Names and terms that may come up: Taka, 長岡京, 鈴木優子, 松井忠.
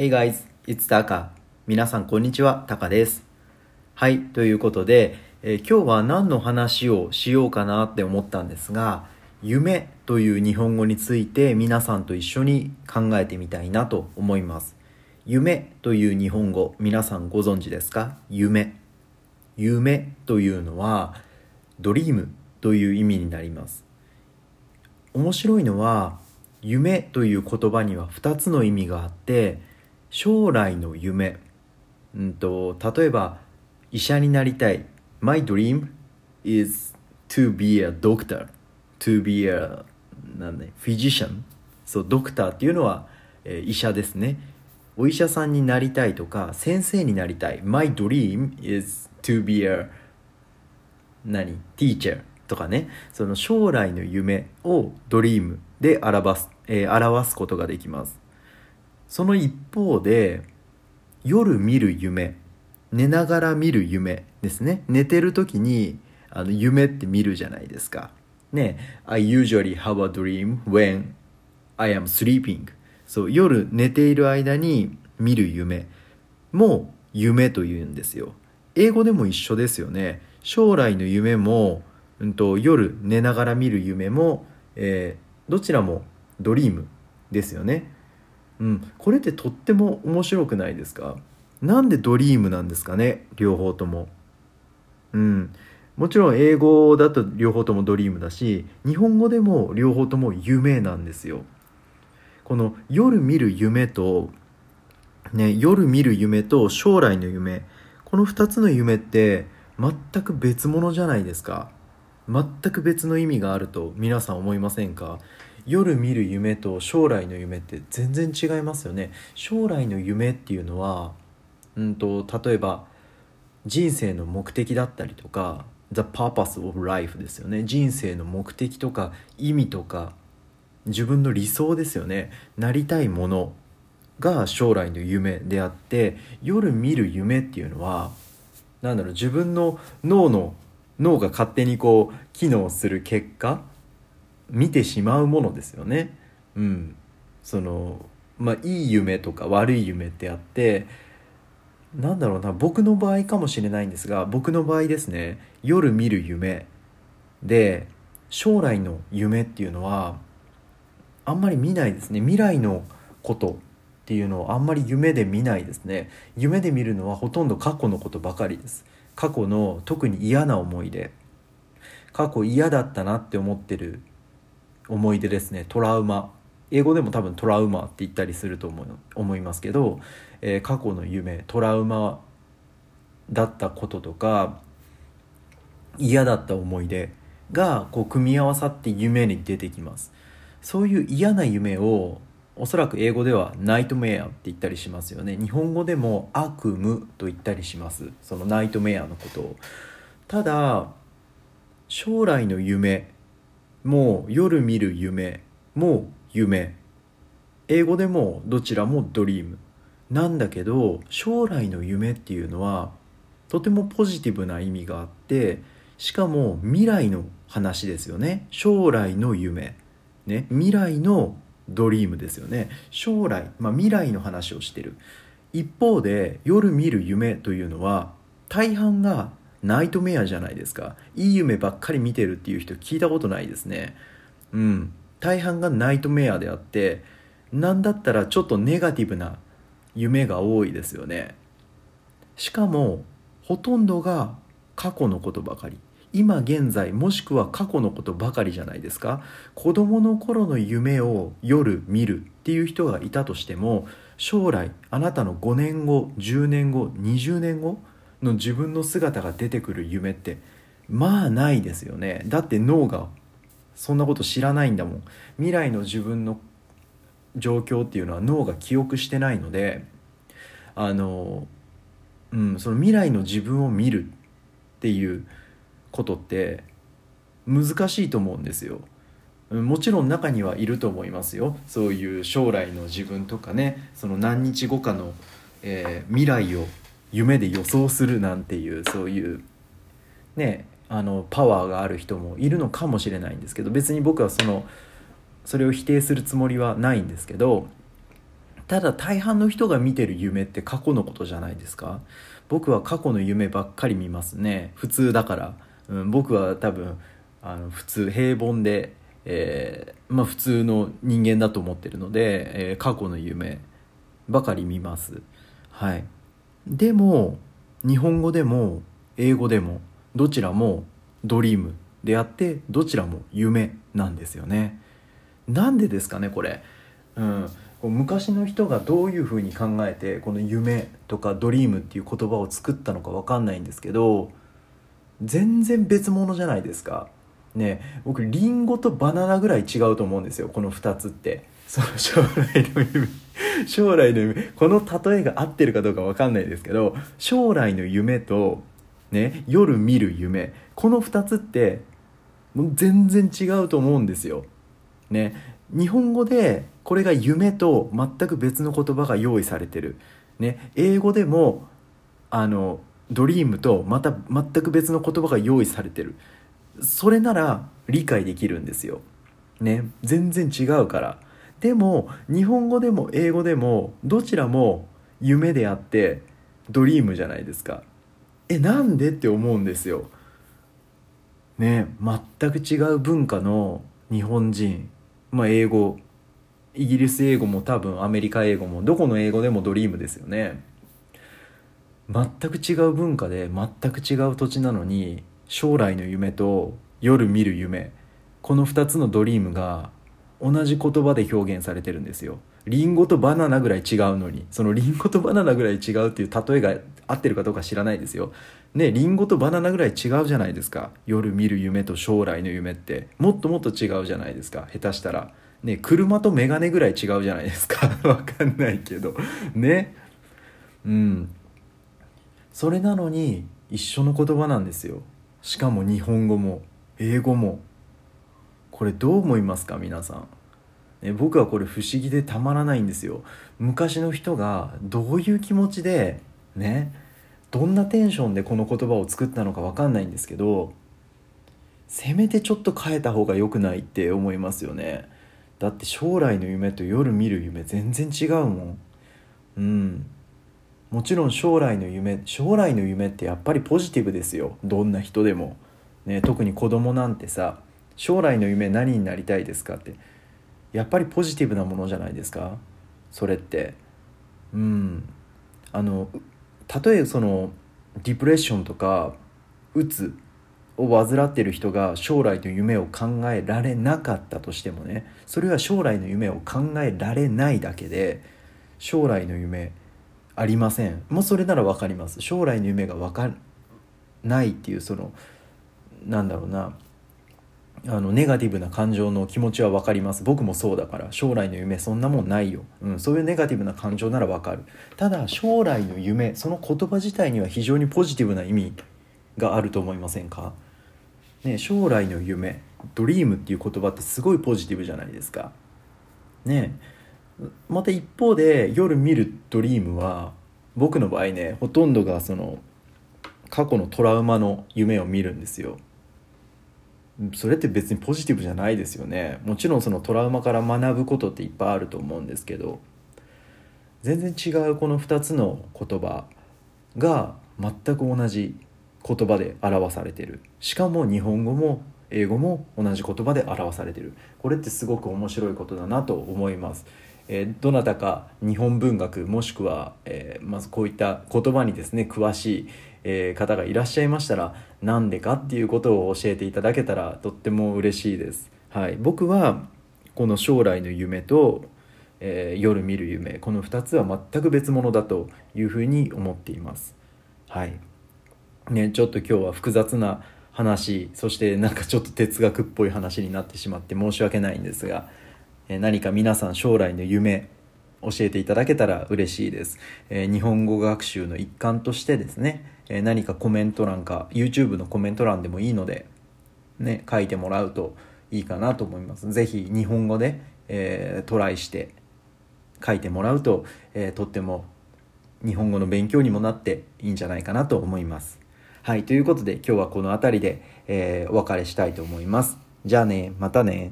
Hey guys, it's Taka. 皆さんこんにちは、Taka です。はい、ということで、今日は何の話をしようかなって思ったんですが、夢という日本語について皆さんと一緒に考えてみたいなと思います。夢という日本語、皆さんご存知ですか？夢というのはドリームという意味になります。面白いのは、夢という言葉には2つの意味があって、将来の夢、例えば医者になりたい My dream is to be a doctor to be a physician ドクターっていうのは、医者ですね。お医者さんになりたいとか先生になりたい My dream is to be a teacher とかね、その将来の夢をドリームで表すことができます。その一方で、夜見る夢、寝ながら見る夢ですね。寝てる時に夢って見るじゃないですかね。 I usually have a dream when I am sleeping 夜寝ている間に見る夢も夢というんですよ。英語でも一緒ですよね。将来の夢も、夜寝ながら見る夢も、どちらもドリームですよね。これってとっても面白くないですか？なんでドリームなんですかね、両方とも。もちろん英語だと両方ともドリームだし、日本語でも両方とも夢なんですよ。この夜見る夢と、夜見る夢と将来の夢、この2つの夢って全く別物じゃないですか。全く別の意味があると皆さん思いませんか？夜見る夢と将来の夢って全然違いますよね。将来の夢っていうのは、例えば人生の目的だったりとか The purpose of life ですよね。人生の目的とか意味とか自分の理想ですよね。なりたいものが将来の夢であって、夜見る夢っていうのは自分の脳が勝手に機能する結果見てしまうものですよね。いい夢とか悪い夢ってあって、僕の場合かもしれないんですが、僕の場合ですね、夜見る夢で将来の夢っていうのはあんまり見ないですね。未来のことっていうのをあんまり夢で見ないですね。夢で見るのはほとんど過去のことばかりです。過去の特に嫌な思い出、過去嫌だったなって思ってる思い出ですね。トラウマ、英語でも多分トラウマって言ったりすると思いますけど、過去の夢、トラウマだったこととか嫌だった思い出が組み合わさって夢に出てきます。そういう嫌な夢をおそらく英語ではナイトメアって言ったりしますよね。日本語でも悪夢と言ったりします。そのナイトメアのことを。ただ将来の夢も夜見る夢も夢、英語でもどちらもドリームなんだけど、将来の夢っていうのはとてもポジティブな意味があって、しかも未来の話ですよね。将来の夢ね、未来のドリームですよね。将来、未来の話をしてる。一方で夜見る夢というのは大半がナイトメアじゃないですか。いい夢ばっかり見てるっていう人聞いたことないですね。大半がナイトメアであって、なんだったらちょっとネガティブな夢が多いですよね。しかもほとんどが過去のことばかり、今現在もしくは過去のことばかりじゃないですか。子供の頃の夢を夜見るっていう人がいたとしても、将来あなたの5年後、10年後、20年後の自分の姿が出てくる夢ってないですよね。だって脳がそんなこと知らないんだもん。未来の自分の状況っていうのは脳が記憶してないので、その未来の自分を見るっていうことって難しいと思うんですよ。もちろん中にはいると思いますよ。そういう将来の自分とかね、その何日後かの、未来を夢で予想するなんていう、そういうパワーがある人もいるのかもしれないんですけど、別に僕はそれを否定するつもりはないんですけど、ただ大半の人が見てる夢って過去のことじゃないですか。僕は過去の夢ばっかり見ますね。普通だから、僕は多分普通平凡で、普通の人間だと思ってるので、過去の夢ばかり見ます。はい。でも日本語でも英語でもどちらもドリームであって、どちらも夢なんですよね。なんでですかねこれ、昔の人がどういうふうに考えてこの夢とかドリームっていう言葉を作ったのか分かんないんですけど、全然別物じゃないですかね。僕リンゴとバナナぐらい違うと思うんですよ、この2つって。その将来の夢、この例えが合ってるかどうか分かんないですけど、将来の夢とね、夜見る夢、この2つってもう全然違うと思うんですよね。日本語でこれが夢と全く別の言葉が用意されてる、ね、英語でもドリームとまた全く別の言葉が用意されてる。それなら理解できるんですよ、ね、全然違うから。でも日本語でも英語でもどちらも夢であってドリームじゃないですか。なんでって思うんですよね。全く違う文化の日本人、英語、イギリス英語も多分アメリカ英語もどこの英語でもドリームですよね。全く違う文化で全く違う土地なのに、将来の夢と夜見る夢、この2つのドリームが同じ言葉で表現されてるんですよ。リンゴとバナナぐらい違うのに、そのリンゴとバナナぐらい違うっていう例えが合ってるかどうか知らないですよね。リンゴとバナナぐらい違うじゃないですか。夜見る夢と将来の夢ってもっともっと違うじゃないですか。下手したらね、車とメガネぐらい違うじゃないですかわかんないけどね。それなのに一緒の言葉なんですよ。しかも日本語も英語も。これどう思いますか皆さん。僕はこれ不思議でたまらないんですよ。昔の人がどういう気持ちでね、どんなテンションでこの言葉を作ったのか分かんないんですけど、せめてちょっと変えた方が良くないって思いますよね。だって将来の夢と夜見る夢全然違うもん。もちろん将来の夢ってやっぱりポジティブですよ。どんな人でも、ね、特に子供なんてさ、将来の夢何になりたいですかってやっぱりポジティブなものじゃないですかそれって。たとえそのディプレッションとかうつを患っている人が将来の夢を考えられなかったとしてもね、それは将来の夢を考えられないだけで、将来の夢ありません、それならわかります。将来の夢がわかないっていう、そのなんだろうな、ネガティブな感情の気持ちは分かります。僕もそうだから、将来の夢そんなもんないよ、そういうネガティブな感情なら分かる。ただ将来の夢、その言葉自体には非常にポジティブな意味があると思いませんか、ね、将来の夢ドリームっていう言葉ってすごいポジティブじゃないですか、ね、また一方で夜見るドリームは、僕の場合ね、ほとんどがその過去のトラウマの夢を見るんですよ。それって別にポジティブじゃないですよね。もちろんそのトラウマから学ぶことっていっぱいあると思うんですけど、全然違うこの2つの言葉が全く同じ言葉で表されてる。しかも日本語も英語も同じ言葉で表されてる。これってすごく面白いことだなと思います。どなたか日本文学もしくは、こういった言葉にですね詳しい、方がいらっしゃいましたら、なんでかっていうことを教えていただけたらとっても嬉しいです、はい、僕はこの将来の夢と、夜見る夢、この2つは全く別物だというふうに思っています、はいね、ちょっと今日は複雑な話、そしてなんかちょっと哲学っぽい話になってしまって申し訳ないんですが、何か皆さん将来の夢教えていただけたら嬉しいです。日本語学習の一環としてですね、何かコメント欄か YouTube のコメント欄でもいいので、ね、書いてもらうといいかなと思います。ぜひ日本語で、トライして書いてもらうと、とっても日本語の勉強にもなっていいんじゃないかなと思います。はい、ということで今日はこの辺りで、お別れしたいと思います。じゃあね、またね。